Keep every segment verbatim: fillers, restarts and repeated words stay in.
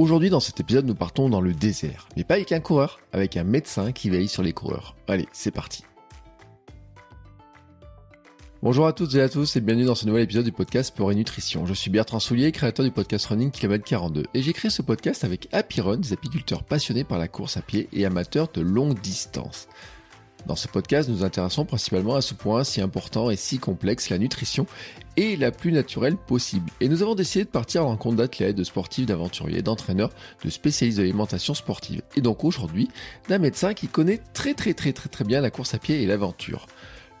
Aujourd'hui, dans cet épisode, nous partons dans le désert, mais pas avec un coureur, avec un médecin qui veille sur les coureurs. Allez, c'est parti. Bonjour à toutes et à tous et bienvenue dans ce nouvel épisode du podcast Sport et Nutrition. Je suis Bertrand Soulier, créateur du podcast Running Kilomètre quarante-deux et j'ai créé ce podcast avec Apiron, des apiculteurs passionnés par la course à pied et amateurs de longue distance. Dans ce podcast, nous nous intéressons principalement à ce point si important et si complexe, la nutrition est la plus naturelle possible. Et nous avons décidé de partir en rencontre d'athlètes, de sportifs, d'aventuriers, d'entraîneurs, de spécialistes de l'alimentation sportive. Et donc aujourd'hui, d'un médecin qui connaît très très très très très bien la course à pied et l'aventure.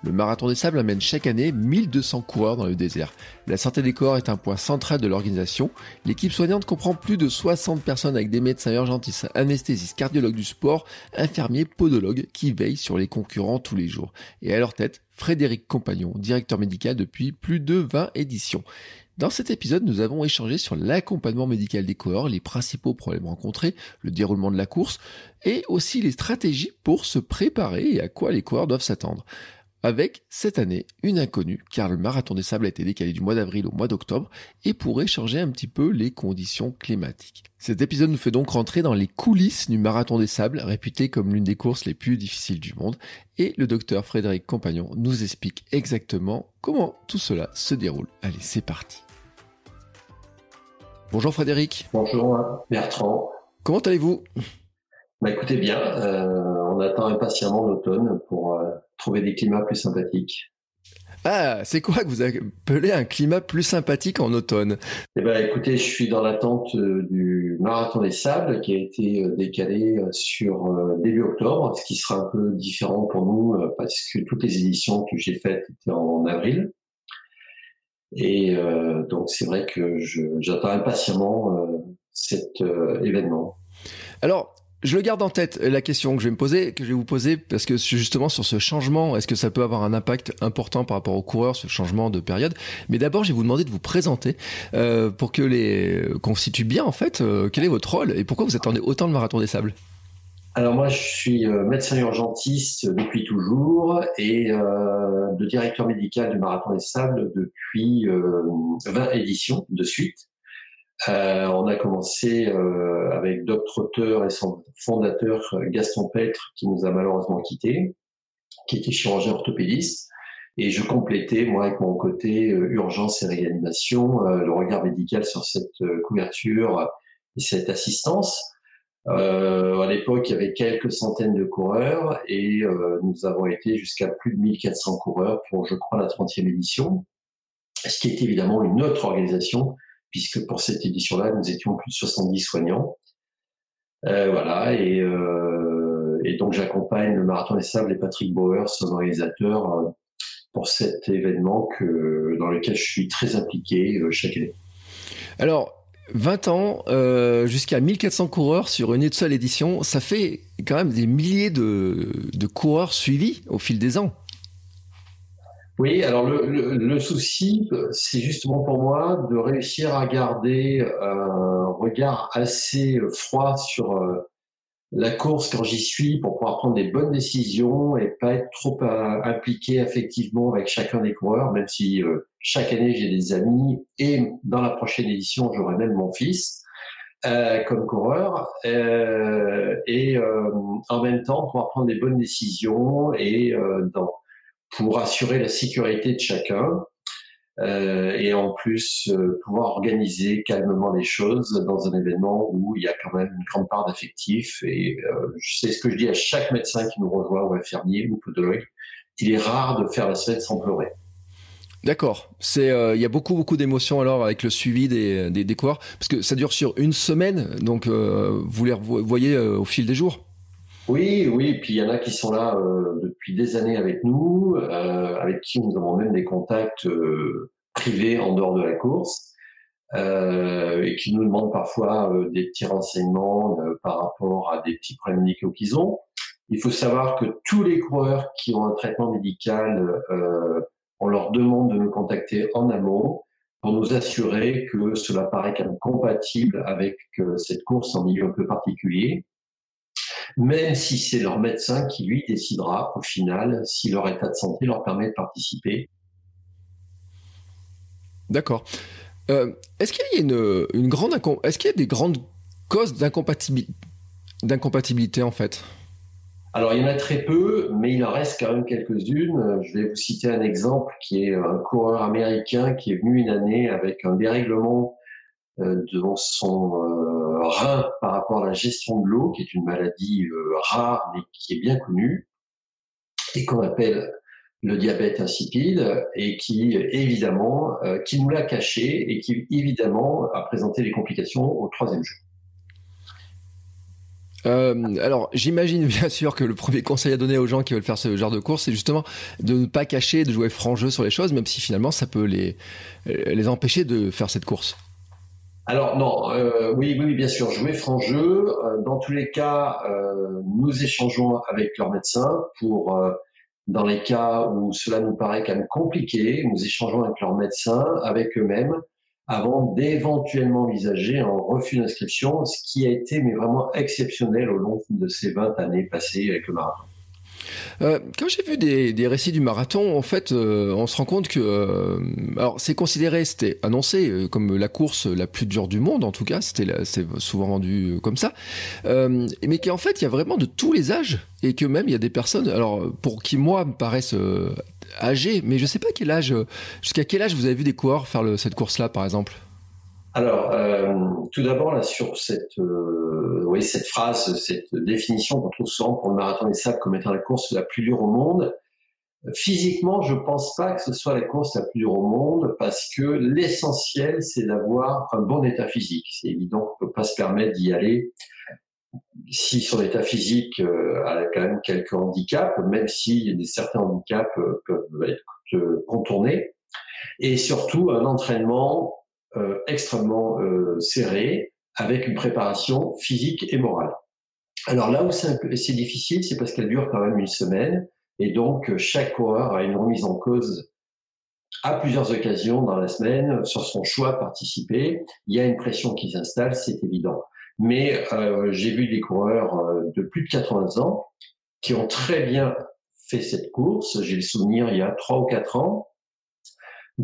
Le Marathon des Sables amène chaque année mille deux cents coureurs dans le désert. La santé des coureurs est un point central de l'organisation. L'équipe soignante comprend plus de soixante personnes avec des médecins urgentistes, anesthésistes, cardiologues du sport, infirmiers, podologues qui veillent sur les concurrents tous les jours. Et à leur tête, Frédéric Compagnon, directeur médical depuis plus de vingt éditions. Dans cet épisode, nous avons échangé sur l'accompagnement médical des coureurs, les principaux problèmes rencontrés, le déroulement de la course et aussi les stratégies pour se préparer et à quoi les coureurs doivent s'attendre. Avec, cette année, une inconnue, car le Marathon des Sables a été décalé du mois d'avril au mois d'octobre et pourrait changer un petit peu les conditions climatiques. Cet épisode nous fait donc rentrer dans les coulisses du Marathon des Sables, réputé comme l'une des courses les plus difficiles du monde, et le docteur Frédéric Compagnon nous explique exactement comment tout cela se déroule. Allez, c'est parti. Bonjour Frédéric. Bonjour Bertrand. Comment allez-vous ? Bah écoutez bien, euh, on attend impatiemment l'automne pour euh, trouver des climats plus sympathiques. Ah, c'est quoi que vous appelez un climat plus sympathique en automne ? Eh ben, écoutez, je suis dans l'attente du Marathon des Sables qui a été décalé sur euh, début octobre, ce qui sera un peu différent pour nous euh, parce que toutes les éditions que j'ai faites étaient en avril. Et euh, donc c'est vrai que je, j'attends impatiemment euh, cet euh, événement. Alors, je le garde en tête, la question que je vais me poser, que je vais vous poser, parce que justement sur ce changement, est-ce que ça peut avoir un impact important par rapport aux coureurs, ce changement de période ? Mais d'abord, je vais vous demander de vous présenter euh, pour que les qu'on situe bien en fait, euh, quel est votre rôle et pourquoi vous attendez autant le Marathon des Sables ? Alors moi, je suis médecin urgentiste depuis toujours et euh, le directeur médical du Marathon des Sables depuis euh, vingt éditions de suite. Euh, on a commencé euh, avec Doctrotteur et son fondateur Gaston Peltre qui nous a malheureusement quittés, qui était chirurgien orthopédiste, et je complétais moi avec mon côté euh, urgence et réanimation euh, le regard médical sur cette euh, couverture et cette assistance. Euh, à l'époque, il y avait quelques centaines de coureurs et euh, nous avons été jusqu'à plus de mille quatre cents coureurs pour, je crois, la trentième édition, ce qui est évidemment une autre organisation, puisque pour cette édition-là, nous étions plus de soixante-dix soignants. Euh, voilà, et, euh, et donc j'accompagne le Marathon des Sables et Patrick Bauer, son organisateur, euh, pour cet événement que, dans lequel je suis très impliqué euh, chaque année. Alors, vingt ans, euh, jusqu'à mille quatre cents coureurs sur une seule édition, ça fait quand même des milliers de, de coureurs suivis au fil des ans. Oui, alors le, le, le souci, c'est justement pour moi de réussir à garder un regard assez froid sur la course quand j'y suis pour pouvoir prendre des bonnes décisions et pas être trop impliqué affectivement avec chacun des coureurs, même si chaque année j'ai des amis et dans la prochaine édition j'aurai même mon fils euh, comme coureur euh, et euh, en même temps pouvoir prendre des bonnes décisions et euh, dans pour assurer la sécurité de chacun euh, et en plus euh, pouvoir organiser calmement les choses dans un événement où il y a quand même une grande part d'affectifs. Et euh, c'est ce que je dis à chaque médecin qui nous rejoint, ou infirmier, ou podologue, il est rare de faire la semaine sans pleurer. D'accord. C'est, euh, y a beaucoup, beaucoup d'émotions alors avec le suivi des, des, des coureurs, parce que ça dure sur une semaine, donc euh, vous les voyez euh, au fil des jours. Oui, oui, puis il y en a qui sont là euh, depuis des années avec nous, euh, avec qui nous avons même des contacts euh, privés en dehors de la course, euh, et qui nous demandent parfois euh, des petits renseignements euh, par rapport à des petits problèmes médicaux qu'ils ont. Il faut savoir que tous les coureurs qui ont un traitement médical, euh, on leur demande de nous contacter en amont pour nous assurer que cela paraît quand même compatible avec euh, cette course en milieu un peu particulier. Même si c'est leur médecin qui, lui, décidera au final si leur état de santé leur permet de participer. D'accord. Euh, est-ce qu'il y a une, une grande, est-ce qu'il y a des grandes causes d'incompatibilité, d'incompatibilité en fait? Alors, il y en a très peu, mais il en reste quand même quelques-unes. Je vais vous citer un exemple qui est un coureur américain qui est venu une année avec un dérèglement de son rein par rapport à la gestion de l'eau, qui est une maladie rare, mais qui est bien connue, et qu'on appelle le diabète insipide, et qui, évidemment, qui nous l'a caché, et qui, évidemment, a présenté les complications au troisième jour. Euh, alors, j'imagine bien sûr que le premier conseil à donner aux gens qui veulent faire ce genre de course, c'est justement de ne pas cacher, de jouer franc jeu sur les choses, même si finalement ça peut les, les empêcher de faire cette course. Alors non, euh, oui, oui, bien sûr, jouer franc jeu. Dans tous les cas, euh, nous échangeons avec leur médecin pour, euh, dans les cas où cela nous paraît quand même compliqué, nous échangeons avec leur médecin, avec eux-mêmes, avant d'éventuellement envisager un refus d'inscription, ce qui a été mais vraiment exceptionnel au long de ces vingt années passées avec le marathon. Euh, quand j'ai vu des, des récits du marathon, en fait, euh, on se rend compte que euh, alors c'est considéré, c'était annoncé euh, comme la course la plus dure du monde, en tout cas, c'était la, c'est souvent rendu comme ça, euh, mais qu'en fait, il y a vraiment de tous les âges, et que même il y a des personnes, alors pour qui moi me paraissent euh, âgées, mais je ne sais pas quel âge, jusqu'à quel âge vous avez vu des coureurs faire le, cette course-là, par exemple? Alors, euh, tout d'abord, là, sur cette, euh, oui, cette phrase, cette définition qu'on trouve souvent pour le marathon des sables comme étant la course la plus dure au monde, physiquement, je ne pense pas que ce soit la course la plus dure au monde parce que l'essentiel, c'est d'avoir un bon état physique. C'est évident qu'on ne peut pas se permettre d'y aller si son état physique euh, a quand même quelques handicaps, même si certains handicaps euh, peuvent être contournés, et surtout un entraînement Euh, extrêmement euh, serré, avec une préparation physique et morale. Alors là où c'est, un peu, c'est difficile, c'est parce qu'elle dure quand même une semaine, et donc euh, chaque coureur a une remise en cause à plusieurs occasions dans la semaine sur son choix à participer. Il y a une pression qui s'installe, c'est évident. Mais euh, j'ai vu des coureurs euh, de plus de quatre-vingts ans qui ont très bien fait cette course. J'ai le souvenir il y a trois ou quatre ans,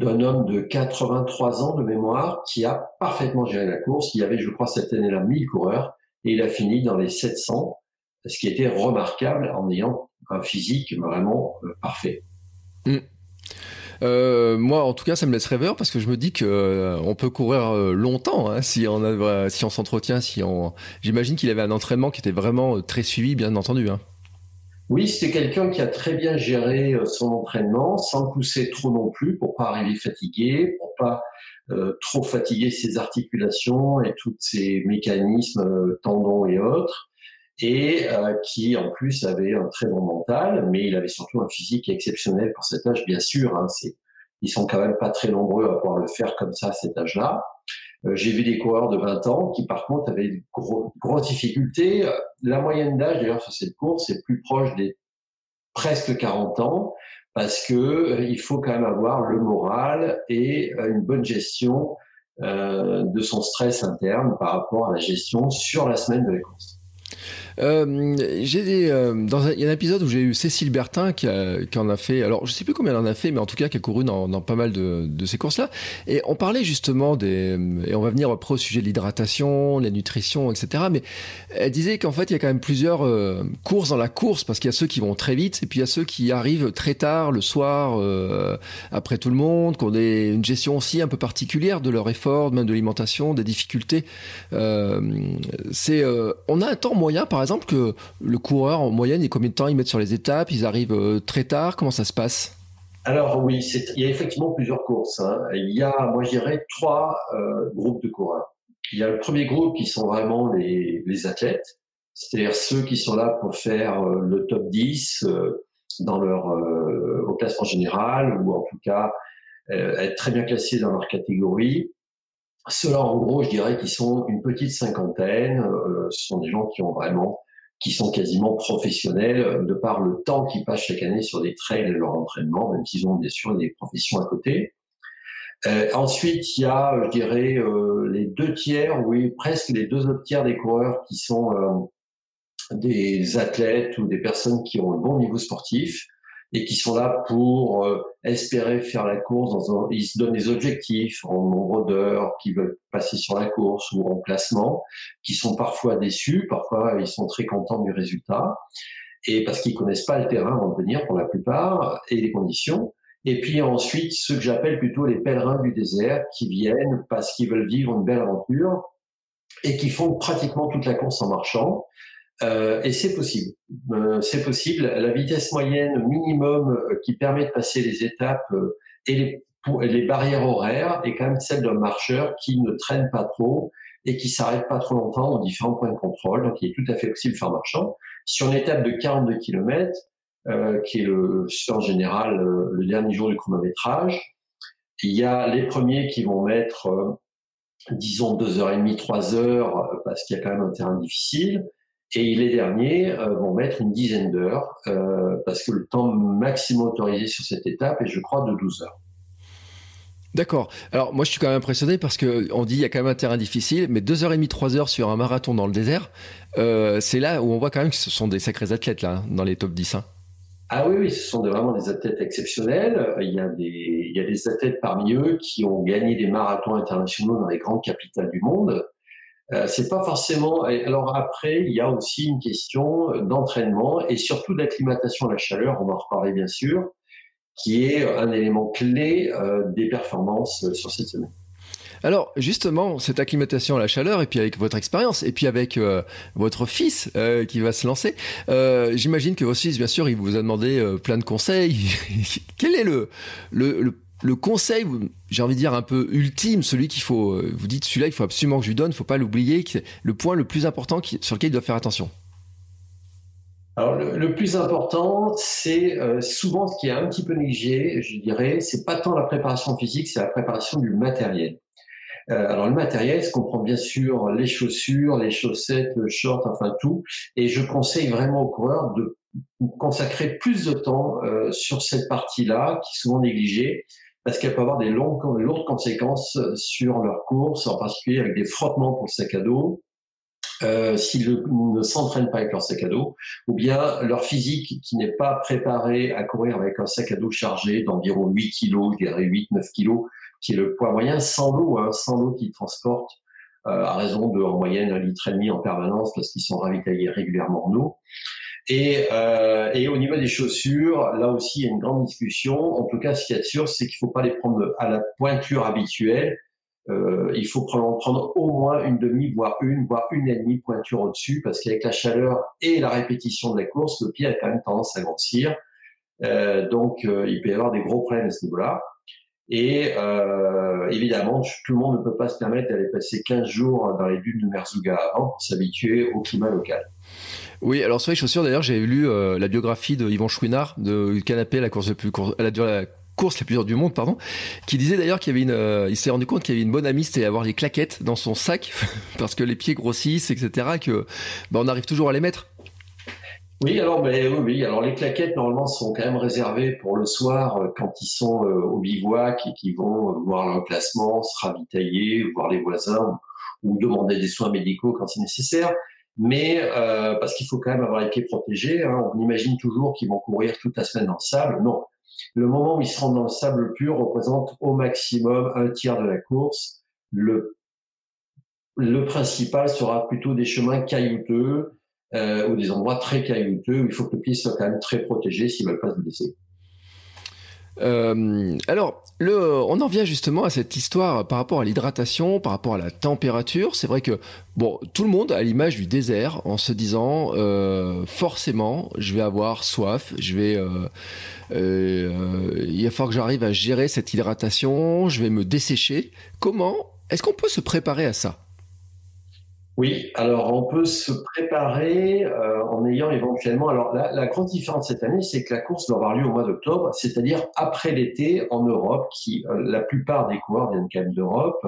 d'un homme de quatre-vingt-trois ans de mémoire qui a parfaitement géré la course. Il y avait, je crois, cette année-là, mille coureurs et il a fini dans les sept cents, ce qui était remarquable en ayant un physique vraiment parfait. Mmh. Euh, moi, en tout cas, ça me laisse rêveur parce que je me dis que euh, on peut courir euh, longtemps hein, si on a, si on s'entretient, si on. J'imagine qu'il avait un entraînement qui était vraiment euh, très suivi, bien entendu. Hein. Oui, c'était quelqu'un qui a très bien géré son entraînement, sans pousser trop non plus, pour pas arriver fatigué, pour pas euh, trop fatiguer ses articulations et tous ses mécanismes, euh, tendons et autres, et euh, qui en plus avait un très bon mental, mais il avait surtout un physique exceptionnel pour cet âge, bien sûr. Hein, c'est, ils sont quand même pas très nombreux à pouvoir le faire comme ça à cet âge-là. Euh, j'ai vu des coureurs de vingt ans qui, par contre, avaient de gros, grosses difficultés. La moyenne d'âge, d'ailleurs, sur cette course, est plus proche des presque quarante ans parce que euh, il faut quand même avoir le moral et euh, une bonne gestion euh, de son stress interne par rapport à la gestion sur la semaine de la course. Euh, j'ai des, euh, dans un, il y a un épisode où j'ai eu Cécile Bertin qui, a, qui en a fait, alors je sais plus combien elle en a fait, mais en tout cas qui a couru dans, dans pas mal de, de ces courses-là. Et on parlait justement des, et on va venir après au sujet de l'hydratation, la nutrition, et cetera. Mais elle disait qu'en fait il y a quand même plusieurs euh, courses dans la course parce qu'il y a ceux qui vont très vite et puis il y a ceux qui arrivent très tard le soir euh, après tout le monde, qui ont des, une gestion aussi un peu particulière de leur effort, même de l'alimentation, des difficultés. Euh, c'est, euh, on a un temps moyen par exemple que le coureur en moyenne et combien de temps ils mettent sur les étapes, ils arrivent euh, très tard, comment ça se passe? Alors oui, c'est, il y a effectivement plusieurs courses. Hein. Il y a, moi je dirais, trois euh, groupes de coureurs. Il y a le premier groupe qui sont vraiment les, les athlètes, c'est-à-dire ceux qui sont là pour faire euh, le top dix euh, dans leur, euh, au classement général ou en tout cas euh, être très bien classés dans leur catégorie. Ceux-là, en gros, je dirais qu'ils sont une petite cinquantaine. Euh, ce sont des gens qui ont vraiment, qui sont quasiment professionnels de par le temps qu'ils passent chaque année sur des trails et leur entraînement, même s'ils ont bien sûr des professions à côté. Euh, ensuite, il y a, je dirais, euh, les deux tiers, oui, presque les deux autres tiers des coureurs qui sont euh, des athlètes ou des personnes qui ont un bon niveau sportif et qui sont là pour euh, espérer faire la course. Dans un, ils se donnent des objectifs en nombre d'heures qu'ils veulent passer sur la course ou en classement, qui sont parfois déçus, parfois ils sont très contents du résultat, et parce qu'ils connaissent pas le terrain avant de venir pour la plupart, et les conditions. Et puis ensuite, ceux que j'appelle plutôt les pèlerins du désert, qui viennent parce qu'ils veulent vivre une belle aventure et qui font pratiquement toute la course en marchant. Euh, et c'est possible. Euh, c'est possible. La vitesse moyenne minimum euh, qui permet de passer les étapes euh, et les, pour, les barrières horaires est quand même celle d'un marcheur qui ne traîne pas trop et qui s'arrête pas trop longtemps aux différents points de contrôle. Donc, il est tout à fait possible de faire marchant. Sur une étape de quarante-deux kilomètres, euh, qui est le, en général euh, le dernier jour du chronométrage, il y a les premiers qui vont mettre, euh, disons, deux heures et demie, trois heures, parce qu'il y a quand même un terrain difficile. Et les derniers euh, vont mettre une dizaine d'heures, euh, parce que le temps maximum autorisé sur cette étape est, je crois, de douze heures. D'accord. Alors, moi, je suis quand même impressionné parce que on dit il y a quand même un terrain difficile, mais deux heures et demie, trois heures sur un marathon dans le désert, euh, c'est là où on voit quand même que ce sont des sacrés athlètes, là, dans les top dix. Hein. Ah oui, oui, ce sont vraiment des athlètes exceptionnels. Il y a des, il y a des athlètes parmi eux qui ont gagné des marathons internationaux dans les grandes capitales du monde. Euh, c'est pas forcément. Alors après, il y a aussi une question d'entraînement et surtout d'acclimatation à la chaleur. On va en reparler bien sûr, qui est un élément clé euh, des performances sur cette semaine. Alors justement, cette acclimatation à la chaleur et puis avec votre expérience et puis avec euh, votre fils euh, qui va se lancer, euh, j'imagine que votre fils, bien sûr, il vous a demandé euh, plein de conseils. Quel est le le, le Le conseil, j'ai envie de dire un peu ultime, celui qu'il faut, vous dites celui-là, il faut absolument que je lui donne, il ne faut pas l'oublier, c'est le point le plus important qui, sur lequel il doit faire attention. Alors le, le plus important, c'est euh, souvent ce qui est un petit peu négligé, je dirais, c'est pas tant la préparation physique, c'est la préparation du matériel. Euh, alors le matériel, ça comprend bien sûr les chaussures, les chaussettes, le short, enfin tout, et je conseille vraiment aux coureurs de consacrer plus de temps euh, sur cette partie-là, qui est souvent négligée, parce qu'elle peut avoir des longues, lourdes conséquences sur leur course, en particulier avec des frottements pour le sac à dos, euh, s'ils ne s'entraînent pas avec leur sac à dos, ou bien leur physique qui n'est pas préparée à courir avec un sac à dos chargé d'environ huit kilos, je dirais huit neuf kilos, qui est le poids moyen, sans l'eau, hein, sans l'eau qu'ils transportent euh, à raison de, en moyenne, un litre et demi en permanence, parce qu'ils sont ravitaillés régulièrement en eau. Et, euh, et au niveau des chaussures, là aussi, il y a une grande discussion. En tout cas, ce qu'il y a de sûr, c'est qu'il ne faut pas les prendre à la pointure habituelle. Euh, il faut prendre, prendre au moins une demi, voire une, voire une et demie pointure au-dessus, parce qu'avec la chaleur et la répétition de la course, le pied a quand même tendance à grossir. Euh, donc, euh, il peut y avoir des gros problèmes à ce niveau-là. Et euh, évidemment, tout le monde ne peut pas se permettre d'aller passer quinze jours dans les dunes de Merzouga avant pour s'habituer au climat local. Oui, alors sur les chaussures, d'ailleurs, j'ai lu euh, la biographie de Yvon Chouinard, de Canapé, la course la plus cour- la, la course la plus dure du monde, pardon, qui disait d'ailleurs qu'il y avait une, euh, il s'est rendu compte qu'il y avait une bonne amie, c'était avoir les claquettes dans son sac parce que les pieds grossissent, et cetera, que bah, on arrive toujours à les mettre. Oui, alors, mais oui, oui, alors les claquettes normalement sont quand même réservées pour le soir euh, quand ils sont euh, au bivouac et qu'ils vont euh, voir leur classement, se ravitailler, voir les voisins ou, ou demander des soins médicaux quand c'est nécessaire. Mais euh, parce qu'il faut quand même avoir les pieds protégés, hein, on imagine toujours qu'ils vont courir toute la semaine dans le sable. Non, le moment où ils seront dans le sable pur représente au maximum un tiers de la course. Le, le principal sera plutôt des chemins caillouteux euh, ou des endroits très caillouteux où il faut que le pied soit quand même très protégé s'ils ne veulent pas se blesser. Euh, alors, le, on en vient justement à cette histoire par rapport à l'hydratation, par rapport à la température. C'est vrai que bon, tout le monde a l'image du désert en se disant euh, forcément, je vais avoir soif, je vais, euh, euh, il va falloir que j'arrive à gérer cette hydratation, je vais me dessécher. Comment est-ce qu'on peut se préparer à ça ? Oui, alors on peut se préparer euh, en ayant éventuellement... Alors la, la grande différence cette année, c'est que la course doit avoir lieu au mois d'octobre, c'est-à-dire après l'été en Europe, qui euh, la plupart des coureurs viennent quand même d'Europe.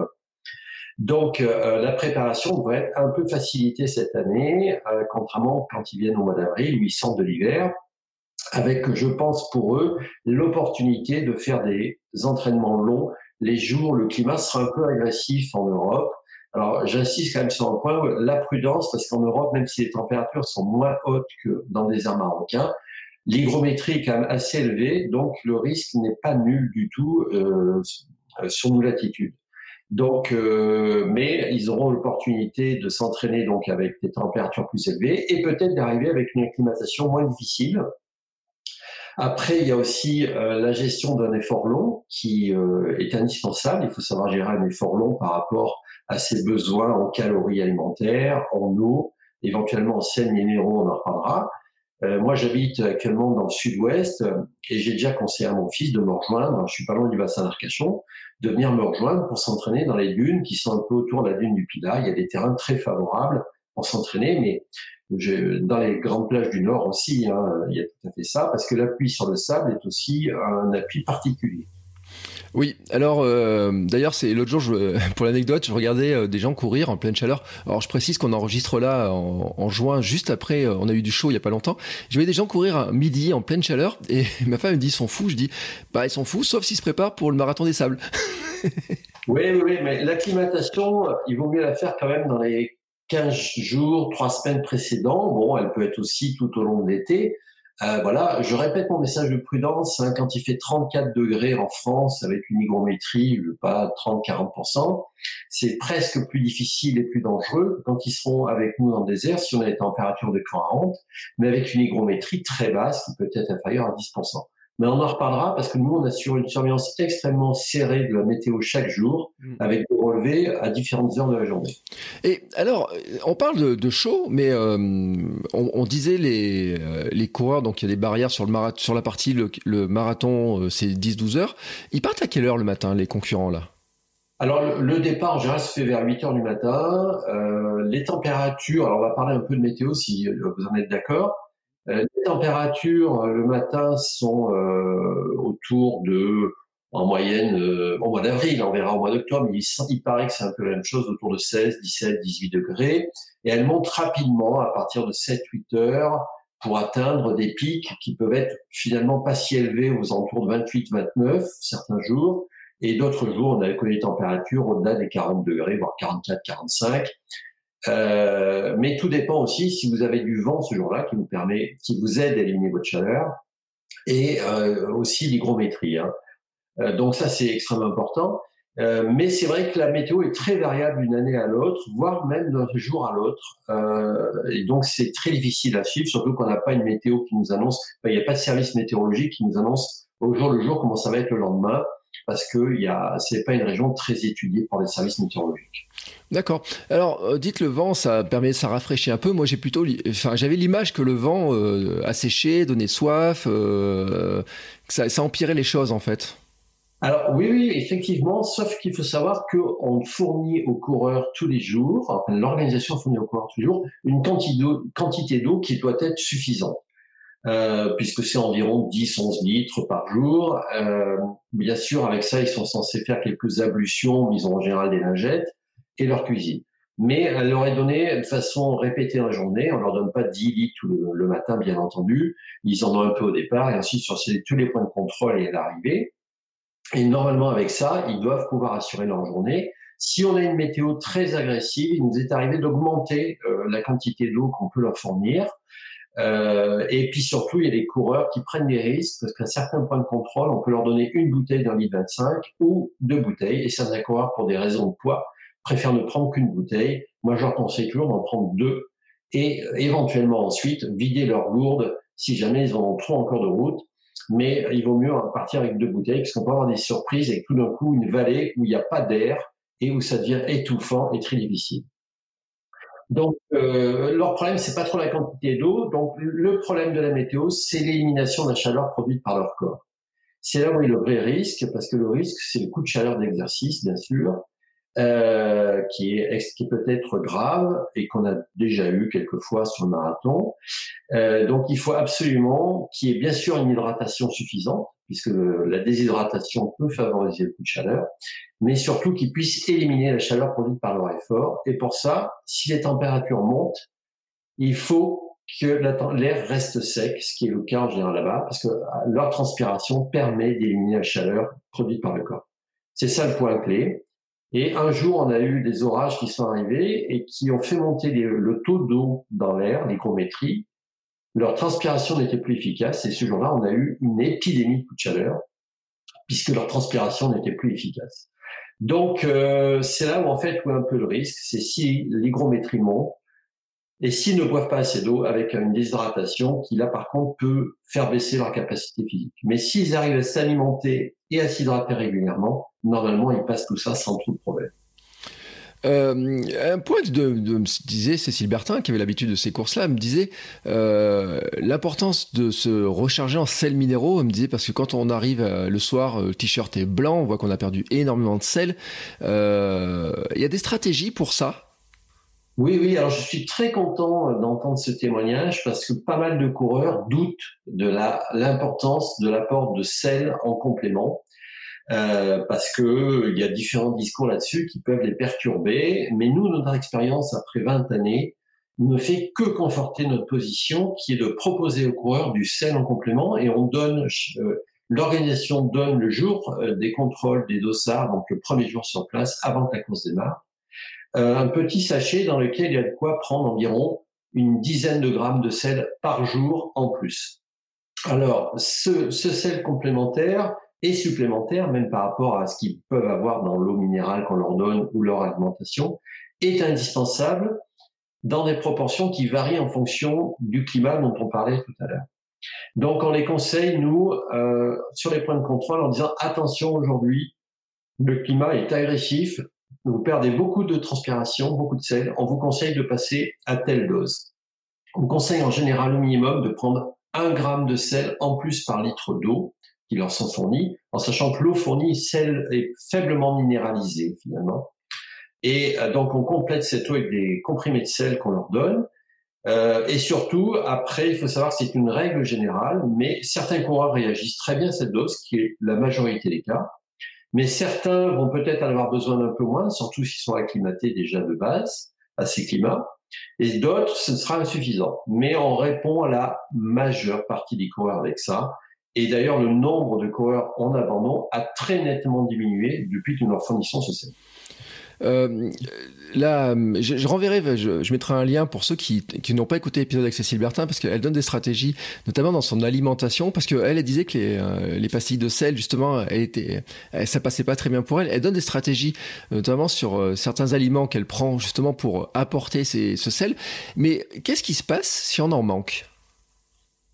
Donc euh, la préparation devrait être un peu facilitée cette année, euh, contrairement quand ils viennent au mois d'avril, où ils sortent de l'hiver, avec, je pense pour eux, l'opportunité de faire des entraînements longs. Les jours, le climat sera un peu agressif en Europe. Alors, j'insiste quand même sur un point, la prudence, parce qu'en Europe, même si les températures sont moins hautes que dans les déserts marocains, l'hygrométrique assez élevé, donc le risque n'est pas nul du tout euh, sur nos latitudes. Donc, euh, mais ils auront l'opportunité de s'entraîner donc avec des températures plus élevées et peut-être d'arriver avec une acclimatation moins difficile. Après, il y a aussi euh, la gestion d'un effort long qui euh, est indispensable. Il faut savoir gérer un effort long par rapport à ses besoins en calories alimentaires, en eau, éventuellement en sels minéraux, on en reparlera. Euh, moi, j'habite actuellement dans le sud-ouest et j'ai déjà conseillé à mon fils de me rejoindre. Je suis pas loin du bassin d'Arcachon, de venir me rejoindre pour s'entraîner dans les dunes qui sont un peu autour de la dune du Pilat. Il y a des terrains très favorables pour s'entraîner, mais je, dans les grandes plages du Nord aussi, hein, il y a tout à fait ça, parce que l'appui sur le sable est aussi un appui particulier. Oui, alors euh, d'ailleurs c'est l'autre jour, je, pour l'anecdote, je regardais euh, des gens courir en pleine chaleur. Alors je précise qu'on enregistre là en, en juin, juste après, euh, on a eu du chaud il y a pas longtemps. Je voyais des gens courir à midi en pleine chaleur et ma femme me dit ils sont fous. Je dis bah ils sont fous, sauf s'ils se préparent pour le marathon des sables. Oui, oui, oui, mais l'acclimatation, il vaut mieux la faire quand même dans les quinze jours, trois semaines précédents. Bon, elle peut être aussi tout au long de l'été. Euh, voilà, je répète mon message de prudence, hein, quand il fait trente-quatre degrés en France avec une hygrométrie, je ne sais pas, trente à quarante pour cent, c'est presque plus difficile et plus dangereux quand ils seront avec nous dans le désert si on a des températures de quarante, mais avec une hygrométrie très basse qui peut être inférieure à dix pour cent. Mais on en reparlera parce que nous, on assure une surveillance extrêmement serrée de la météo chaque jour, avec des relevés à différentes heures de la journée. Et alors, on parle de, de chaud, mais euh, on, on disait les, les coureurs, donc il y a des barrières sur, le mara- sur la partie, le, le marathon, c'est dix à douze heures. Ils partent à quelle heure le matin, les concurrents là ? Alors, le, le départ, en général, se fait vers huit heures du matin. Euh, les températures, alors on va parler un peu de météo si vous en êtes d'accord. Les températures le matin sont euh, autour de, en moyenne, euh, au mois d'avril, on verra au mois d'octobre, mais il, il paraît que c'est un peu la même chose, autour de seize, dix-sept, dix-huit degrés, et elles montent rapidement à partir de sept à huit heures pour atteindre des pics qui peuvent être finalement pas si élevés, aux alentours de vingt-huit, vingt-neuf, certains jours, et d'autres jours, on a connu des températures au-delà des quarante degrés, voire quarante-quatre, quarante-cinq. Euh, mais tout dépend aussi si vous avez du vent ce jour-là qui vous permet, qui vous aide à éliminer votre chaleur, et euh, aussi l'hygrométrie. Hein. Euh, donc ça c'est extrêmement important. Euh, mais c'est vrai que la météo est très variable d'une année à l'autre, voire même d'un jour à l'autre. Euh, et donc c'est très difficile à suivre, surtout qu'on n'a pas une météo qui nous annonce. Enfin, il n'y a pas de service météorologique qui nous annonce au jour le jour comment ça va être le lendemain, parce que il y a, c'est pas une région très étudiée par les services météorologiques. D'accord. Alors, euh, dites le vent, ça permet de ça rafraîchir un peu. Moi, j'ai plutôt, li... enfin, j'avais l'image que le vent euh, asséchait, donnait soif, euh, que ça, ça empirait les choses en fait. Alors oui, oui, effectivement. Sauf qu'il faut savoir que on fournit aux coureurs tous les jours, enfin, l'organisation fournit aux coureurs tous les jours une quantité d'eau, quantité d'eau qui doit être suffisante. Euh, puisque c'est environ dix à onze litres par jour. Euh, bien sûr, avec ça, ils sont censés faire quelques ablutions, ils ont en général des lingettes, et leur cuisine. Mais elle leur est donnée de façon répétée dans la journée, on leur donne pas dix litres le, le matin, bien entendu, ils en ont un peu au départ, et ainsi sur ces, tous les points de contrôle et à l'arrivée. Et normalement, avec ça, ils doivent pouvoir assurer leur journée. Si on a une météo très agressive, il nous est arrivé d'augmenter euh, la quantité d'eau qu'on peut leur fournir. Euh, et puis surtout, il y a des coureurs qui prennent des risques parce qu'à certains points de contrôle, on peut leur donner une bouteille d'un litre vingt-cinq ou deux bouteilles. Et certains coureurs, pour des raisons de poids, préfèrent ne prendre qu'une bouteille. Moi, je leur conseille toujours d'en prendre deux et euh, éventuellement ensuite vider leur gourde si jamais ils en ont trop encore de route. Mais il vaut mieux partir avec deux bouteilles parce qu'on peut avoir des surprises et tout d'un coup une vallée où il n'y a pas d'air et où ça devient étouffant et très difficile. Donc, euh, leur problème, c'est pas trop la quantité d'eau. Donc, le problème de la météo, c'est l'élimination de la chaleur produite par leur corps. C'est là où est le vrai risque, parce que le risque, c'est le coup de chaleur d'exercice, bien sûr, euh, qui est, qui peut être grave et qu'on a déjà eu quelquefois sur le marathon. Euh, donc, il faut absolument qu'il y ait bien sûr une hydratation suffisante, puisque le, la déshydratation peut favoriser le coup de chaleur, mais surtout qu'ils puissent éliminer la chaleur produite par leur effort. Et pour ça, si les températures montent, il faut que la, l'air reste sec, ce qui est le cas en général là-bas, parce que leur transpiration permet d'éliminer la chaleur produite par le corps. C'est ça le point clé. Et un jour, on a eu des orages qui sont arrivés et qui ont fait monter les, le taux d'eau dans l'air, l'hygrométrie, leur transpiration n'était plus efficace, et ce jour-là, on a eu une épidémie de coup de chaleur, puisque leur transpiration n'était plus efficace. Donc, euh, c'est là où, en fait, où est un peu le risque, c'est si l'hygrométrie monte, et s'ils ne boivent pas assez d'eau avec une déshydratation qui, là, par contre, peut faire baisser leur capacité physique. Mais s'ils arrivent à s'alimenter et à s'hydrater régulièrement, normalement, ils passent tout ça sans trop de problème. Euh, un point de, de, me disait Cécile Bertin, qui avait l'habitude de ces courses-là, me disait euh, l'importance de se recharger en sels minéraux. Elle me disait, parce que quand on arrive euh, le soir, le t-shirt est blanc, on voit qu'on a perdu énormément de sel. Euh, il y a des stratégies pour ça? Oui, oui, alors je suis très content d'entendre ce témoignage, parce que pas mal de coureurs doutent de la, l'importance de l'apport de sel en complément. Euh, parce que il y a différents discours là-dessus qui peuvent les perturber, mais nous, notre expérience après vingt années ne fait que conforter notre position, qui est de proposer aux coureurs du sel en complément, et on donne, euh, l'organisation donne le jour euh, des contrôles des dossards, donc le premier jour sur place avant que la course démarre, euh, un petit sachet dans lequel il y a de quoi prendre environ une dizaine de grammes de sel par jour en plus. Alors, ce, ce sel complémentaire et supplémentaire, même par rapport à ce qu'ils peuvent avoir dans l'eau minérale qu'on leur donne ou leur alimentation, est indispensable dans des proportions qui varient en fonction du climat dont on parlait tout à l'heure. Donc, on les conseille, nous, euh, sur les points de contrôle, en disant « Attention, aujourd'hui, le climat est agressif, vous perdez beaucoup de transpiration, beaucoup de sel, on vous conseille de passer à telle dose. » On conseille en général au minimum de prendre un gramme de sel en plus par litre d'eau qui leur sont fournis, en sachant que l'eau fournie, celle est faiblement minéralisée finalement. Et donc, on complète cette eau avec des comprimés de sel qu'on leur donne. Euh, et surtout, après, il faut savoir que c'est une règle générale, mais certains coureurs réagissent très bien à cette dose, qui est la majorité des cas. Mais certains vont peut-être en avoir besoin d'un peu moins, surtout s'ils sont acclimatés déjà de base à ces climats. Et d'autres, ce sera insuffisant. Mais on répond à la majeure partie des coureurs avec ça. Et d'ailleurs, le nombre de coureurs en abandon a très nettement diminué depuis que nous leur fournissons ce sel. Euh, là, je, je renverrai, je, je mettrai un lien pour ceux qui, qui n'ont pas écouté l'épisode avec Cécile Bertin, parce qu'elle donne des stratégies, notamment dans son alimentation, parce qu'elle disait que les, les pastilles de sel, justement, elle était, elle, ça passait pas très bien pour elle. Elle donne des stratégies, notamment sur certains aliments qu'elle prend justement pour apporter ces, ce sel. Mais qu'est-ce qui se passe si on en manque ?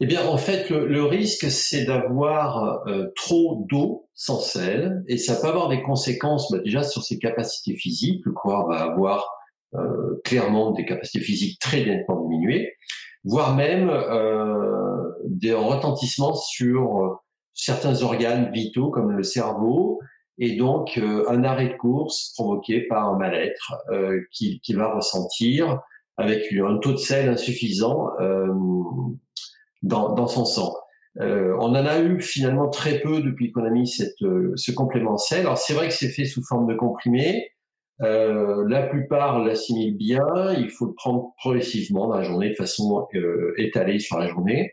Eh bien, en fait, le, le risque, c'est d'avoir euh, trop d'eau sans sel, et ça peut avoir des conséquences bah, déjà sur ses capacités physiques. Le coureur va avoir euh, clairement des capacités physiques très nettement diminuées, voire même euh, des retentissements sur certains organes vitaux comme le cerveau, et donc euh, un arrêt de course provoqué par un mal-être euh, qu'il qui va ressentir avec un taux de sel insuffisant euh, Dans, dans son sang. Euh, on en a eu finalement très peu depuis qu'on a mis cette, euh, ce complément sel. Alors c'est vrai que c'est fait sous forme de comprimé. Euh, la plupart l'assimilent bien. Il faut le prendre progressivement dans la journée, de façon euh, étalée sur la journée.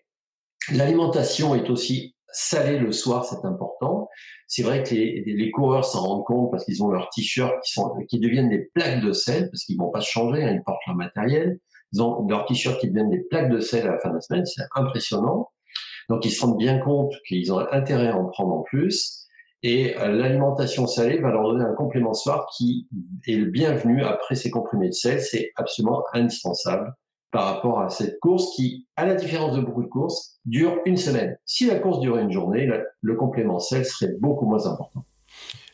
L'alimentation est aussi salée le soir, c'est important. C'est vrai que les, les coureurs s'en rendent compte parce qu'ils ont leurs t-shirts qui, sont, qui deviennent des plaques de sel, parce qu'ils vont pas changer, hein, ils portent leur matériel. Ils ont leurs t-shirts qui deviennent des plaques de sel à la fin de la semaine, c'est impressionnant. Donc, ils se rendent bien compte qu'ils ont intérêt à en prendre en plus. Et l'alimentation salée va leur donner un complément soir qui est le bienvenu après ces comprimés de sel. C'est absolument indispensable par rapport à cette course qui, à la différence de beaucoup de courses, dure une semaine. Si la course durait une journée, le complément sel serait beaucoup moins important.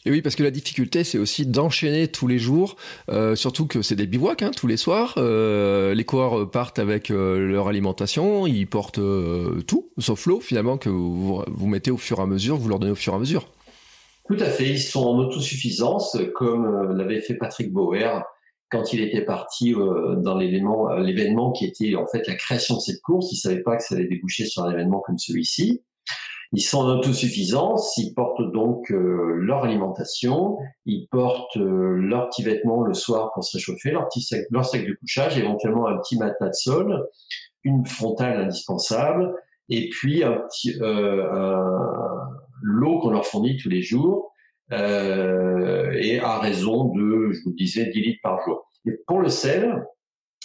Et oui, parce que la difficulté, c'est aussi d'enchaîner tous les jours, euh, surtout que c'est des bivouacs, hein, tous les soirs. Euh, les coureurs partent avec euh, leur alimentation, ils portent euh, tout, sauf l'eau, finalement, que vous, vous mettez au fur et à mesure, vous leur donnez au fur et à mesure. Tout à fait, ils sont en autosuffisance, comme euh, l'avait fait Patrick Bauer quand il était parti euh, dans l'élément, euh, l'événement qui était en fait la création de cette course. Il ne savait pas que ça allait déboucher sur un événement comme celui-ci. Ils sont en autosuffisance, ils portent donc euh, leur alimentation, ils portent euh, leurs petits vêtements le soir pour se réchauffer, leur, petit sac, leur sac de couchage, éventuellement un petit matelas de sol, une frontale indispensable, et puis un petit, euh, un, l'eau qu'on leur fournit tous les jours, euh, et à raison de, je vous disais, dix litres par jour. Et pour le sel,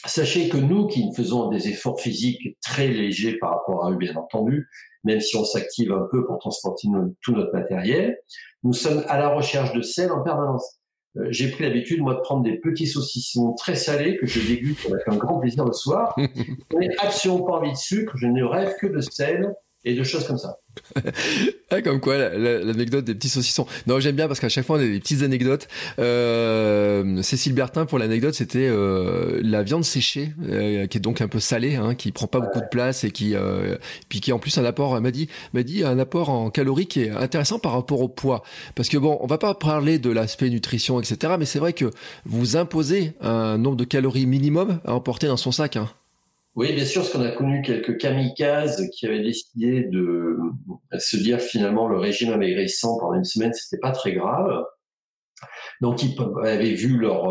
Sachez que nous qui faisons des efforts physiques très légers par rapport à eux, bien entendu, même si on s'active un peu pour transporter tout notre matériel, nous sommes à la recherche de sel en permanence. Euh, j'ai pris l'habitude, moi, de prendre des petits saucissons très salés que je déguste avec un grand plaisir le soir. Je n'ai absolument pas envie de sucre, je ne rêve que de sel et de choses comme ça. Ah, comme quoi, l'anecdote des petits saucissons. Non, j'aime bien parce qu'à chaque fois on a des petites anecdotes. Euh, Cécile Bertin, pour l'anecdote, c'était euh, la viande séchée, euh, qui est donc un peu salée, hein, qui prend pas beaucoup de place et qui, euh, puis qui en plus un apport, m'a dit, m'a dit un apport en calories qui est intéressant par rapport au poids. Parce que bon, on va pas parler de l'aspect nutrition, et cetera. Mais c'est vrai que vous imposez un nombre de calories minimum à emporter dans son sac. Hein. Oui, bien sûr, parce qu'on a connu quelques kamikazes qui avaient décidé de se dire finalement le régime amaigrissant pendant une semaine, c'était pas très grave. Donc ils avaient vu leur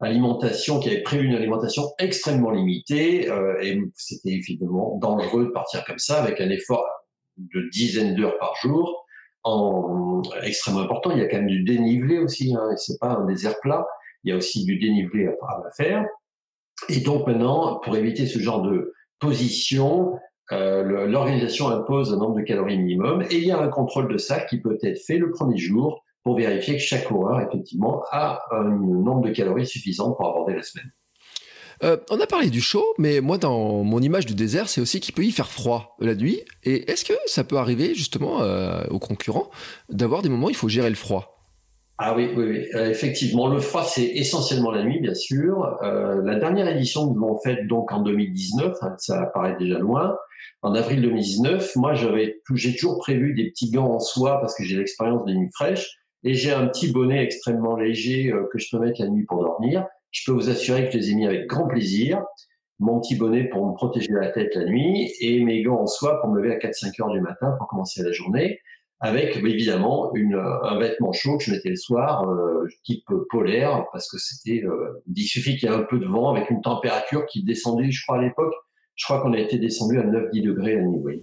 alimentation, qui avait prévu une alimentation extrêmement limitée, euh, et c'était évidemment dangereux de partir comme ça avec un effort de dizaines d'heures par jour, en extrêmement important. Il y a quand même du dénivelé aussi, hein, c'est pas un désert plat. Il y a aussi du dénivelé à, à faire. Et donc maintenant, pour éviter ce genre de position, euh, l'organisation impose un nombre de calories minimum et il y a un contrôle de sac qui peut être fait le premier jour pour vérifier que chaque coureur, effectivement, a un nombre de calories suffisant pour aborder la semaine. Euh, on a parlé du chaud, mais moi, dans mon image du désert, c'est aussi qu'il peut y faire froid la nuit. Et est-ce que ça peut arriver, justement, euh, aux concurrents d'avoir des moments où il faut gérer le froid ? Ah oui, oui, oui. Euh, effectivement, le froid, c'est essentiellement la nuit, bien sûr. Euh, la dernière édition que nous avons faite, donc en deux mille dix-neuf, hein, ça paraît déjà loin, en avril deux mille dix-neuf, moi, j'avais tout, j'ai toujours prévu des petits gants en soie parce que j'ai l'expérience des nuits fraîches et j'ai un petit bonnet extrêmement léger euh, que je peux mettre la nuit pour dormir. Je peux vous assurer que je les ai mis avec grand plaisir. Mon petit bonnet pour me protéger la tête la nuit et mes gants en soie pour me lever à quatre à cinq heures du matin pour commencer la journée, avec évidemment une, un vêtement chaud que je mettais le soir, euh, type polaire, parce que c'était, euh, il suffit qu'il y ait un peu de vent avec une température qui descendait, je crois à l'époque, je crois qu'on a été descendu à neuf à dix degrés la nuit, oui.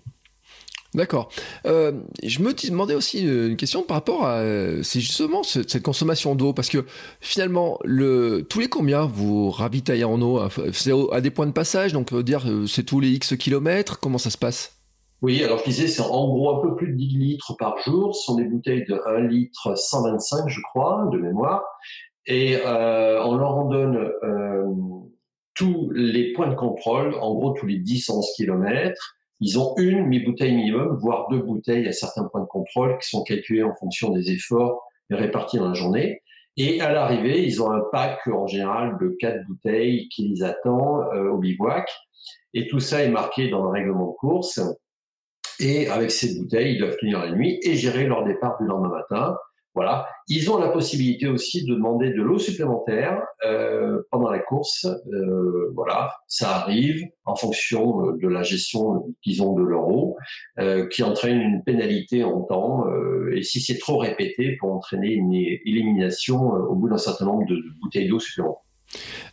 D'accord. Euh, je me demandais aussi une question par rapport à, c'est justement ce, cette consommation d'eau, parce que finalement, le, tous les combien vous ravitaillez en eau, hein, c'est à des points de passage, donc dire c'est tous les X kilomètres, comment ça se passe ? Oui, alors je disais, c'est en gros un peu plus de dix litres par jour. Ce sont des bouteilles de un litre cent vingt-cinq, je crois, de mémoire. Et euh, on leur en donne euh, tous les points de contrôle, en gros tous les dix à onze kilomètres. Ils ont une mi-bouteille minimum, voire deux bouteilles à certains points de contrôle qui sont calculés en fonction des efforts répartis dans la journée. Et à l'arrivée, ils ont un pack en général de quatre bouteilles qui les attend euh, au bivouac. Et tout ça est marqué dans le règlement de course. Et avec ces bouteilles, ils doivent tenir la nuit et gérer leur départ du lendemain matin. Voilà. Ils ont la possibilité aussi de demander de l'eau supplémentaire euh, pendant la course. Euh, voilà, ça arrive en fonction de la gestion qu'ils ont de leur eau, euh, qui entraîne une pénalité en temps. Euh, et si c'est trop répété, pour entraîner une élimination euh, au bout d'un certain nombre de, de bouteilles d'eau supplémentaires.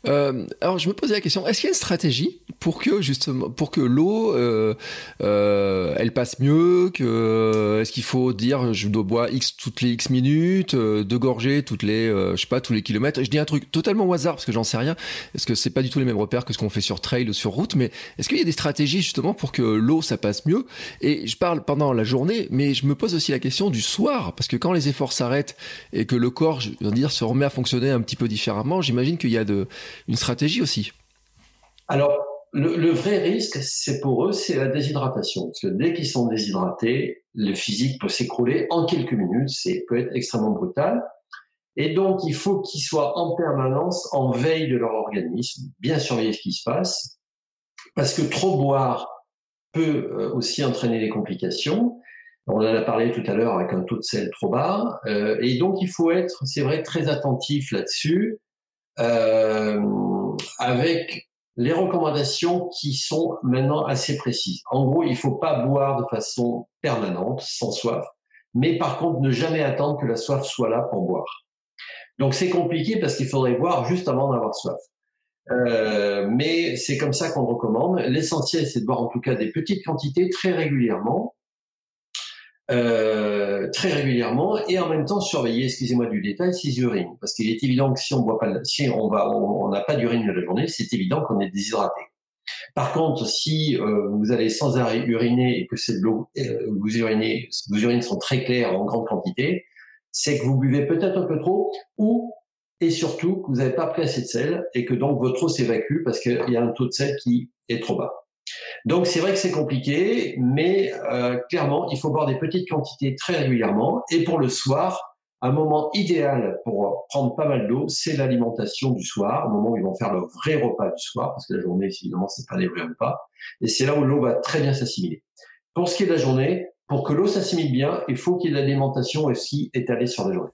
Euh, alors je me posais la question, est-ce qu'il y a une stratégie pour que justement pour que l'eau euh, euh, elle passe mieux que, est-ce qu'il faut dire je dois boire X toutes les X minutes, euh, deux gorgées toutes les euh, je sais pas tous les kilomètres, je dis un truc totalement au hasard parce que j'en sais rien, parce que c'est pas du tout les mêmes repères que ce qu'on fait sur trail ou sur route, mais est-ce qu'il y a des stratégies justement pour que l'eau ça passe mieux? Et je parle pendant la journée, mais je me pose aussi la question du soir, parce que quand les efforts s'arrêtent et que le corps, je veux dire, se remet à fonctionner un petit peu différemment, j'imagine qu'il y a De, une stratégie aussi. Alors, le, le vrai risque, c'est pour eux, c'est la déshydratation. Parce que dès qu'ils sont déshydratés, le physique peut s'écrouler en quelques minutes. C'est peut être extrêmement brutal. Et donc, il faut qu'ils soient en permanence en veille de leur organisme, bien surveiller ce qui se passe, parce que trop boire peut aussi entraîner des complications. On en a parlé tout à l'heure avec un taux de sel trop bas. Euh, et donc, il faut être, c'est vrai, très attentif là-dessus. Euh, avec les recommandations qui sont maintenant assez précises. En gros, il faut pas boire de façon permanente, sans soif, mais par contre, ne jamais attendre que la soif soit là pour boire. Donc, c'est compliqué parce qu'il faudrait boire juste avant d'avoir soif. Euh, mais c'est comme ça qu'on recommande. L'essentiel, c'est de boire en tout cas des petites quantités très régulièrement. euh, très régulièrement et en même temps surveiller, excusez-moi du détail, ses urines. Parce qu'il est évident que si on boit pas, si on va, on n'a pas d'urine de la journée, c'est évident qu'on est déshydraté. Par contre, si euh, vous allez sans arrêt uriner et que c'est de l'eau, euh, vous urinez, vos urines sont très claires en grande quantité, c'est que vous buvez peut-être un peu trop ou et surtout que vous n'avez pas pris assez de sel et que donc votre eau s'évacue parce qu'il y a un taux de sel qui est trop bas. Donc c'est vrai que c'est compliqué, mais euh, clairement, il faut boire des petites quantités très régulièrement. Et pour le soir, un moment idéal pour prendre pas mal d'eau, c'est l'alimentation du soir, au moment où ils vont faire leur vrai repas du soir, parce que la journée, évidemment, c'est pas des vrais repas. Et c'est là où l'eau va très bien s'assimiler. Pour ce qui est de la journée, pour que l'eau s'assimile bien, il faut qu'il y ait de l'alimentation aussi étalée sur la journée.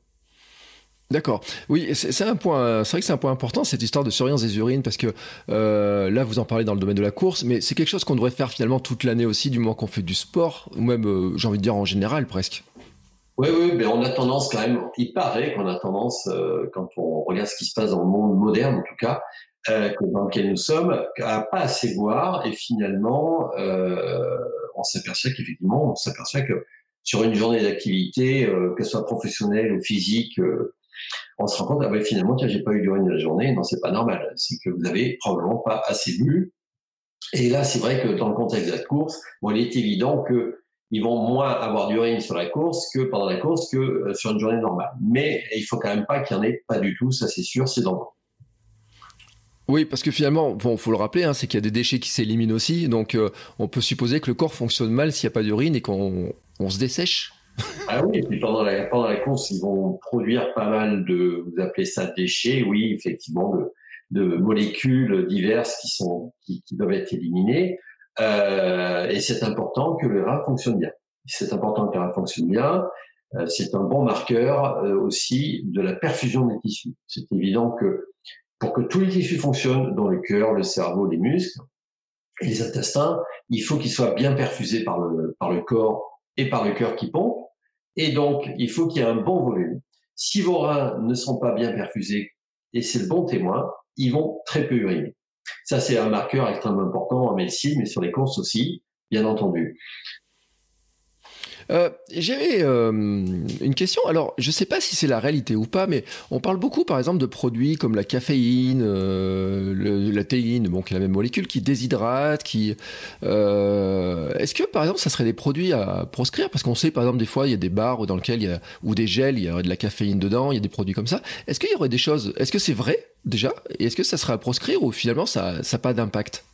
D'accord. Oui, c'est un point. C'est vrai que c'est un point important, cette histoire de surveillance des urines, parce que euh, là, vous en parlez dans le domaine de la course, mais c'est quelque chose qu'on devrait faire finalement toute l'année aussi, du moment qu'on fait du sport, ou même, euh, j'ai envie de dire, en général, presque. Oui, oui, mais on a tendance quand même. Il paraît qu'on a tendance, euh, quand on regarde ce qui se passe dans le monde moderne, en tout cas, euh, dans lequel nous sommes, à pas assez boire, et finalement, euh, on s'aperçoit qu'effectivement, on s'aperçoit que sur une journée d'activité, euh, que ce soit professionnelle ou physique. Euh, On se rend compte, ah ouais, finalement, tiens, j'ai pas eu d'urine de la journée. Non, c'est pas normal. C'est que vous avez probablement pas assez bu. Et là, c'est vrai que dans le contexte de la course, bon, il est évident que ils vont moins avoir d'urine sur la course que pendant la course que sur une journée normale. Mais il faut quand même pas qu'il y en ait pas du tout. Ça, c'est sûr, c'est dangereux. Oui, parce que finalement, bon, faut le rappeler, hein, c'est qu'il y a des déchets qui s'éliminent aussi. Donc, euh, on peut supposer que le corps fonctionne mal s'il n'y a pas d'urine et qu'on on se dessèche. Ah oui, et puis pendant la, pendant la course, ils vont produire pas mal de, vous appelez ça déchets, oui, effectivement, de, de molécules diverses qui sont, qui, qui doivent être éliminées. Euh, et c'est important que le rein fonctionne bien. C'est important que le rein fonctionne bien. Euh, c'est un bon marqueur euh, aussi de la perfusion des tissus. C'est évident que pour que tous les tissus fonctionnent, dans le cœur, le cerveau, les muscles, les intestins, il faut qu'ils soient bien perfusés par le, par le corps et par le cœur qui pompe. Et donc, il faut qu'il y ait un bon volume. Si vos reins ne sont pas bien perfusés, et c'est le bon témoin, ils vont très peu uriner. Ça, c'est un marqueur extrêmement important en médecine, mais sur les courses aussi, bien entendu. Euh, J'avais euh, une question. Alors, je ne sais pas si c'est la réalité ou pas, mais on parle beaucoup, par exemple, de produits comme la caféine, euh, le, la théine, bon, qui est la même molécule, qui déshydrate, qui. Euh, Est-ce que, par exemple, ça serait des produits à proscrire? Parce qu'on sait, par exemple, des fois, il y a des bars dans lesquels il y a ou des gels, il y aurait de la caféine dedans, il y a des produits comme ça. Est-ce qu'il y aurait des choses? Est-ce que c'est vrai déjà? Et est-ce que ça serait à proscrire ou finalement ça n'a pas d'impact?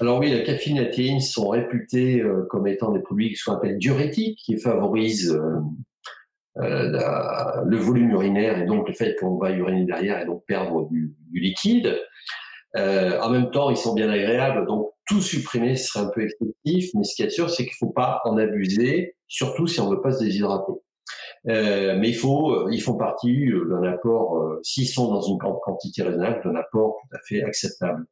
Alors oui, la caféine et la théine sont réputés euh, comme étant des produits qui sont appelés diurétiques, qui favorisent euh, euh, la, le volume urinaire et donc le fait qu'on va uriner derrière et donc perdre du, du liquide. Euh, en même temps, ils sont bien agréables, donc tout supprimer serait un peu excessif, mais ce qui est sûr, c'est qu'il ne faut pas en abuser, surtout si on ne veut pas se déshydrater. Euh, mais il faut, ils font partie d'un apport, euh, s'ils sont dans une quantité raisonnable, d'un apport tout à fait acceptable.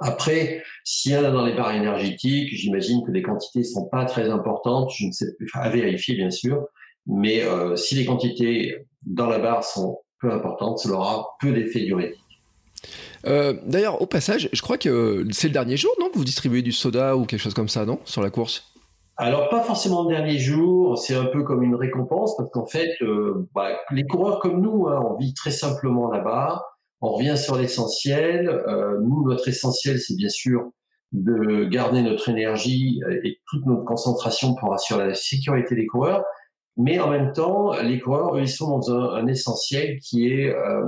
Après, s'il y en a dans les barres énergétiques, j'imagine que les quantités ne sont pas très importantes, je ne sais plus, à vérifier bien sûr, mais euh, si les quantités dans la barre sont peu importantes, cela aura peu d'effet diurétique. Euh, D'ailleurs, au passage, je crois que c'est le dernier jour, non, que vous distribuez du soda ou quelque chose comme ça, non, sur la course? Alors, pas forcément le dernier jour, c'est un peu comme une récompense, parce qu'en fait, euh, bah, les coureurs comme nous, hein, on vit très simplement la barre. On revient sur l'essentiel. Euh, nous, notre essentiel, c'est bien sûr de garder notre énergie et toute notre concentration pour assurer la sécurité des coureurs. Mais en même temps, les coureurs, eux, ils sont dans un, un essentiel qui est euh,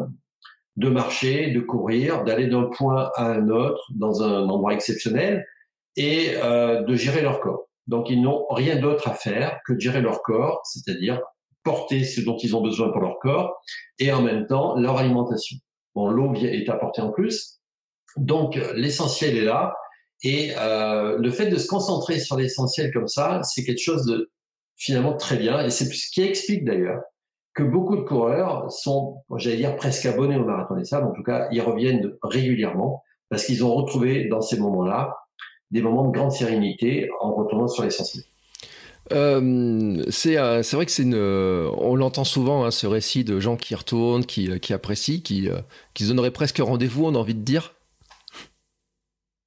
de marcher, de courir, d'aller d'un point à un autre dans un endroit exceptionnel et euh, de gérer leur corps. Donc, ils n'ont rien d'autre à faire que de gérer leur corps, c'est-à-dire porter ce dont ils ont besoin pour leur corps et en même temps leur alimentation. Bon, l'eau est apportée en plus. Donc, l'essentiel est là. Et euh, le fait de se concentrer sur l'essentiel comme ça, c'est quelque chose de finalement très bien. Et c'est ce qui explique d'ailleurs que beaucoup de coureurs sont, j'allais dire, presque abonnés au Marathon des Sables. En tout cas, ils reviennent régulièrement parce qu'ils ont retrouvé dans ces moments-là des moments de grande sérénité en retournant sur l'essentiel. Euh, c'est euh, c'est vrai que c'est une euh, on l'entend souvent, hein, ce récit de gens qui retournent, qui qui apprécient, qui euh, qui se donneraient presque rendez-vous, on a envie de dire.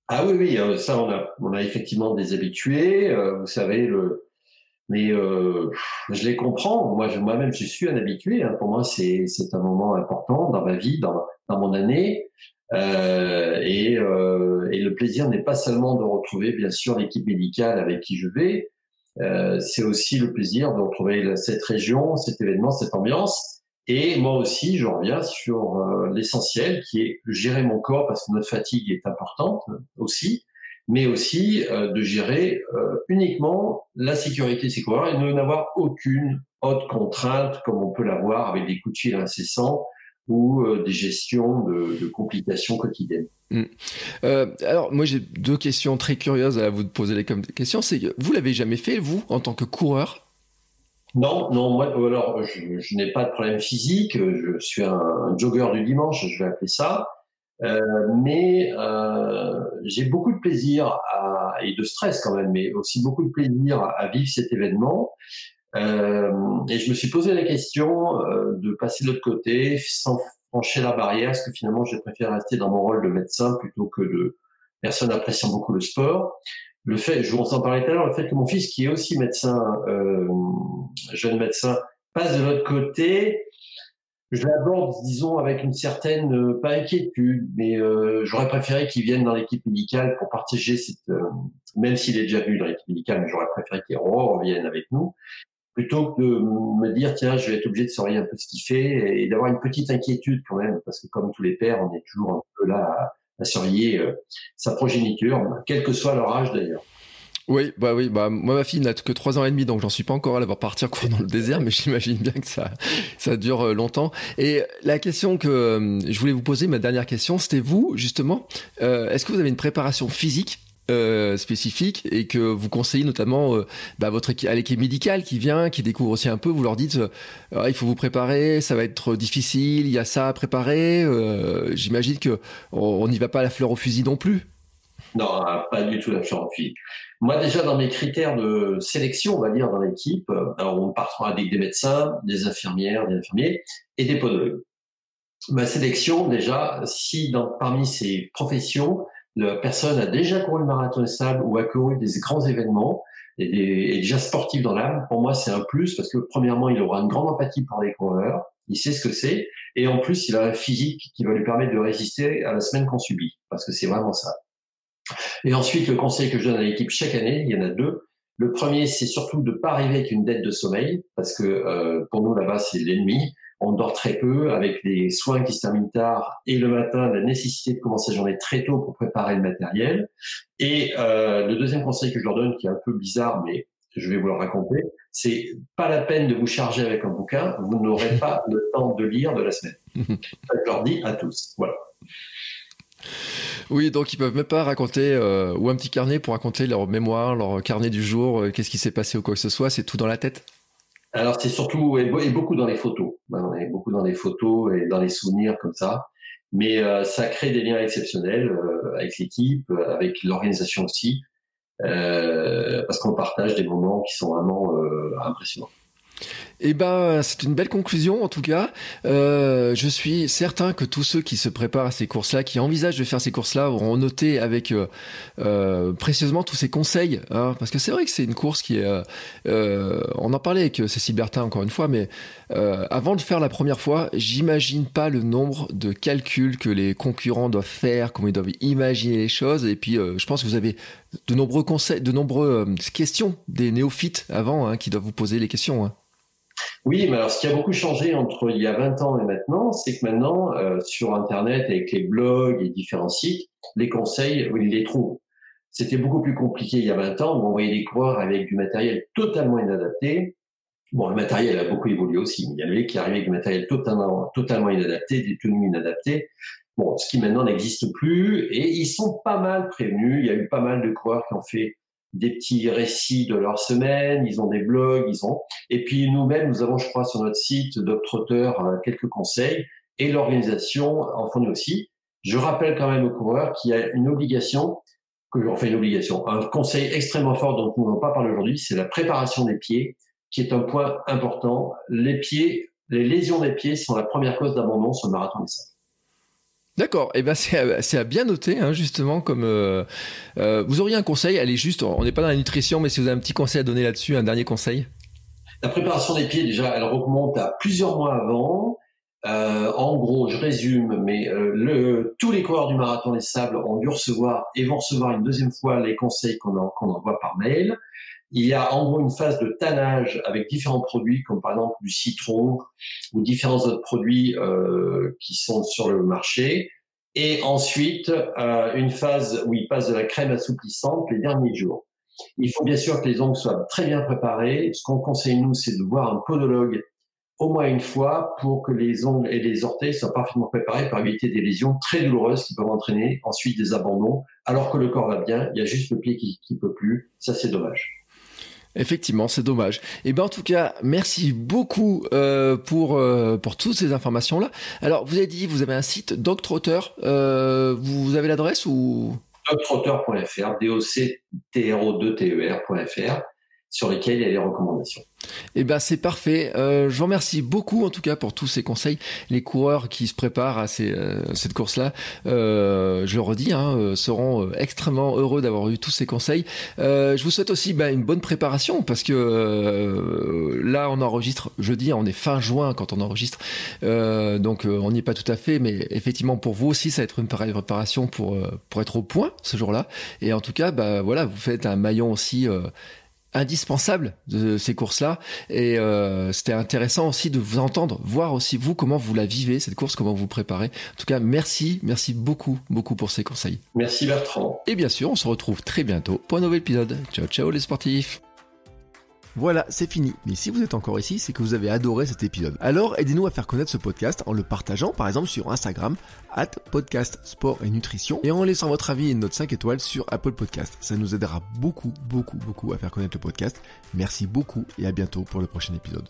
Ah oui oui, euh, ça on a on a effectivement des habitués, euh, vous savez le Mais euh, je les comprends. Moi, je, moi-même, je suis un habitué. Hein. Pour moi, c'est, c'est un moment important dans ma vie, dans, dans mon année. Euh, et, euh, et le plaisir n'est pas seulement de retrouver, bien sûr, l'équipe médicale avec qui je vais. Euh, c'est aussi le plaisir de retrouver cette région, cet événement, cette ambiance. Et moi aussi, je reviens sur euh, l'essentiel, qui est gérer mon corps, parce que notre fatigue est importante aussi, mais aussi euh, de gérer euh, uniquement la sécurité de ces coureurs et ne n'avoir aucune autre contrainte comme on peut l'avoir avec des coups de fil incessants ou euh, des gestions de, de complications quotidiennes. Mmh. Euh, alors, moi, j'ai deux questions très curieuses à vous poser les questions. C'est, vous l'avez jamais fait, vous, en tant que coureur ? Non, non, moi, alors, je, je n'ai pas de problème physique. Je suis un, un jogger du dimanche, je vais appeler ça. Euh, mais euh, j'ai beaucoup de plaisir à, et de stress quand même, mais aussi beaucoup de plaisir à, à vivre cet événement. Euh, et je me suis posé la question euh, de passer de l'autre côté sans franchir la barrière, parce que finalement, j'ai préféré rester dans mon rôle de médecin plutôt que de personne appréciant beaucoup le sport. Le fait, je vous en parlais tout à l'heure, le fait que mon fils, qui est aussi médecin, euh, jeune médecin, passe de l'autre côté. Je l'aborde, disons, avec une certaine, euh, pas inquiétude, mais euh, j'aurais préféré qu'il vienne dans l'équipe médicale pour partager cette, euh, même s'il est déjà venu dans l'équipe médicale, mais j'aurais préféré qu'il revienne avec nous, plutôt que de me dire, tiens, je vais être obligé de surveiller un peu ce qu'il fait et, et d'avoir une petite inquiétude quand même, parce que comme tous les pères, on est toujours un peu là à, à surveiller euh, sa progéniture, quel que soit leur âge d'ailleurs. Oui, bah oui, bah moi ma fille n'a que trois ans et demi, donc j'en suis pas encore à la voir partir courir dans le désert, mais j'imagine bien que ça ça dure longtemps. Et la question que euh, je voulais vous poser, ma dernière question, c'était vous justement, euh, est-ce que vous avez une préparation physique euh, spécifique et que vous conseillez notamment euh, bah, votre équipe, à l'équipe médicale qui vient, qui découvre aussi un peu, vous leur dites euh, ah, il faut vous préparer, ça va être difficile, il y a ça à préparer. Euh, j'imagine que on n'y va pas à la fleur au fusil non plus. Non, pas du tout la fleur au fusil. Moi, déjà, dans mes critères de sélection, on va dire, dans l'équipe, on part avec des médecins, des infirmières, des infirmiers et des podologues. Ma sélection, déjà, si dans, parmi ces professions, la personne a déjà couru le marathon des sables ou a couru des grands événements et des, est déjà sportive dans l'âme, pour moi, c'est un plus parce que, premièrement, il aura une grande empathie pour les coureurs, il sait ce que c'est, et en plus, il a un physique qui va lui permettre de résister à la semaine qu'on subit, parce que c'est vraiment ça. Et ensuite, le conseil que je donne à l'équipe chaque année, il y en a deux. Le premier, c'est surtout de ne pas arriver avec une dette de sommeil, parce que euh, pour nous, là-bas, c'est l'ennemi. On dort très peu, avec des soins qui se terminent tard, et le matin, la nécessité de commencer la journée très tôt pour préparer le matériel. Et euh, le deuxième conseil que je leur donne, qui est un peu bizarre, mais je vais vous le raconter, c'est pas la peine de vous charger avec un bouquin, vous n'aurez pas le temps de lire de la semaine. Je leur dis à tous, voilà. Oui, donc ils peuvent même pas raconter euh, ou un petit carnet pour raconter leur mémoire, leur carnet du jour, euh, qu'est-ce qui s'est passé ou quoi que ce soit, c'est tout dans la tête. Alors c'est surtout et, et beaucoup dans les photos, on est beaucoup dans les photos et dans les souvenirs comme ça, mais euh, ça crée des liens exceptionnels euh, avec l'équipe, avec l'organisation aussi, euh, parce qu'on partage des moments qui sont vraiment euh, impressionnants. Eh ben, c'est une belle conclusion en tout cas. Euh, je suis certain que tous ceux qui se préparent à ces courses-là, qui envisagent de faire ces courses-là, auront noté avec euh, euh, précieusement tous ces conseils, hein, parce que c'est vrai que c'est une course qui est. Euh, euh, on en parlait avec Cécile Bertin encore une fois, mais euh, avant de faire la première fois, j'imagine pas le nombre de calculs que les concurrents doivent faire, comment ils doivent imaginer les choses. Et puis, euh, je pense que vous avez de nombreux conseils, de nombreuses euh, questions des néophytes avant, hein, qui doivent vous poser les questions. Hein. Oui, mais alors ce qui a beaucoup changé entre il y a vingt ans et maintenant, c'est que maintenant, euh, sur Internet, avec les blogs et différents sites, les conseils, ils les trouvent. C'était beaucoup plus compliqué il y a vingt ans, où on voyait des coureurs avec du matériel totalement inadapté. Bon, le matériel a beaucoup évolué aussi, mais il y en avait qui arrivaient avec du matériel totalement, totalement inadapté, des tenues inadaptées. Bon, ce qui maintenant n'existe plus, et ils sont pas mal prévenus. Il y a eu pas mal de coureurs qui ont fait des petits récits de leur semaine, ils ont des blogs, ils ont... Et puis nous-mêmes, nous avons, je crois, sur notre site Doctrotteur quelques conseils, et l'organisation en fournit aussi. Je rappelle quand même aux coureurs qu'il y a une obligation, que enfin une obligation, un conseil extrêmement fort dont nous n'avons pas parlé aujourd'hui, c'est la préparation des pieds, qui est un point important. Les pieds, les lésions des pieds sont la première cause d'abandon sur le marathon des sables. D'accord, et eh ben c'est à, c'est à bien noter, hein, justement, comme euh, euh, vous auriez un conseil, allez juste, on n'est pas dans la nutrition, mais si vous avez un petit conseil à donner là-dessus, un dernier conseil. La préparation des pieds, déjà, elle remonte à plusieurs mois avant. Euh, en gros, je résume, mais euh, le, tous les coureurs du Marathon des Sables ont dû recevoir et vont recevoir une deuxième fois les conseils qu'on, en, qu'on envoie par mail. Il y a en gros une phase de tannage avec différents produits, comme par exemple du citron ou différents autres produits euh, qui sont sur le marché. Et ensuite, euh, une phase où ils passent de la crème assouplissante les derniers jours. Il faut bien sûr que les ongles soient très bien préparés. Ce qu'on conseille, nous, c'est de voir un podologue au moins une fois pour que les ongles et les orteils soient parfaitement préparés pour éviter des lésions très douloureuses qui peuvent entraîner ensuite des abandons. Alors que le corps va bien, il y a juste le pied qui ne peut plus. Ça, c'est dommage. Effectivement, c'est dommage. Et ben en tout cas, merci beaucoup euh, pour euh, pour toutes ces informations là. Alors, vous avez dit, vous avez un site Doctrotteur. Euh, vous avez l'adresse ou Doctrotteur point f r, D O C T R O deux T E R point f r, sur lesquels il y a les recommandations. Eh ben c'est parfait. Euh, je vous remercie beaucoup en tout cas pour tous ces conseils. Les coureurs qui se préparent à ces, euh, cette course-là, euh, je le redis, hein, euh, seront euh, extrêmement heureux d'avoir eu tous ces conseils. Euh, je vous souhaite aussi bah, une bonne préparation parce que euh, là on enregistre jeudi, on est fin juin quand on enregistre, euh, donc euh, on n'y est pas tout à fait, mais effectivement pour vous aussi ça va être une préparation pour euh, pour être au point ce jour-là. Et en tout cas bah voilà, vous faites un maillon aussi. Euh, indispensable de ces courses-là, et euh, c'était intéressant aussi de vous entendre, voir aussi vous comment vous la vivez cette course, comment vous vous préparez. En tout cas merci, merci beaucoup, beaucoup pour ces conseils. Merci Bertrand. Et bien sûr on se retrouve très bientôt pour un nouvel épisode. Ciao ciao les sportifs. Voilà, c'est fini. Mais si vous êtes encore ici, c'est que vous avez adoré cet épisode. Alors, aidez-nous à faire connaître ce podcast en le partageant, par exemple, sur Instagram, arobase podcast sport et nutrition, et en laissant votre avis et une note cinq étoiles sur Apple Podcast. Ça nous aidera beaucoup, beaucoup, beaucoup à faire connaître le podcast. Merci beaucoup et à bientôt pour le prochain épisode.